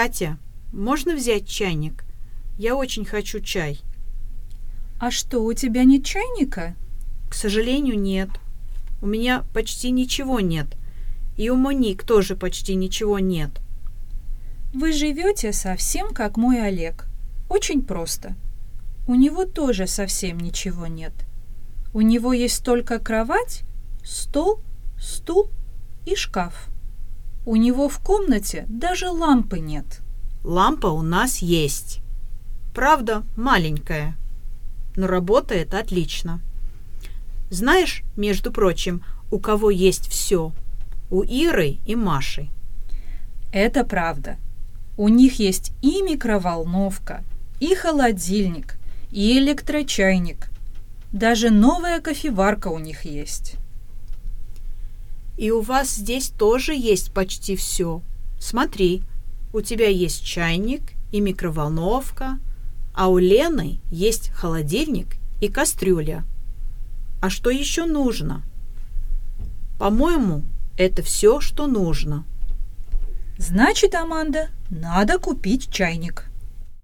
«Катя, можно взять чайник? Я очень хочу чай». «А что, у тебя нет чайника?» «К сожалению, нет. У меня почти ничего нет. И у Моник тоже почти ничего нет». «Вы живете совсем как мой Олег. Очень просто. У него тоже совсем ничего нет. У него есть только кровать, стол, стул и шкаф. У него в комнате даже лампы нет». «Лампа у нас есть. Правда, маленькая, но работает отлично. Знаешь, между прочим, у кого есть все? У Иры и Маши». «Это правда. У них есть и микроволновка, и холодильник, и электрочайник. Даже новая кофеварка у них есть». «И у вас здесь тоже есть почти все. Смотри, у тебя есть чайник и микроволновка, а у Лены есть холодильник и кастрюля. А что еще нужно?» «По-моему, это все, что нужно». «Значит, Аманда, надо купить чайник».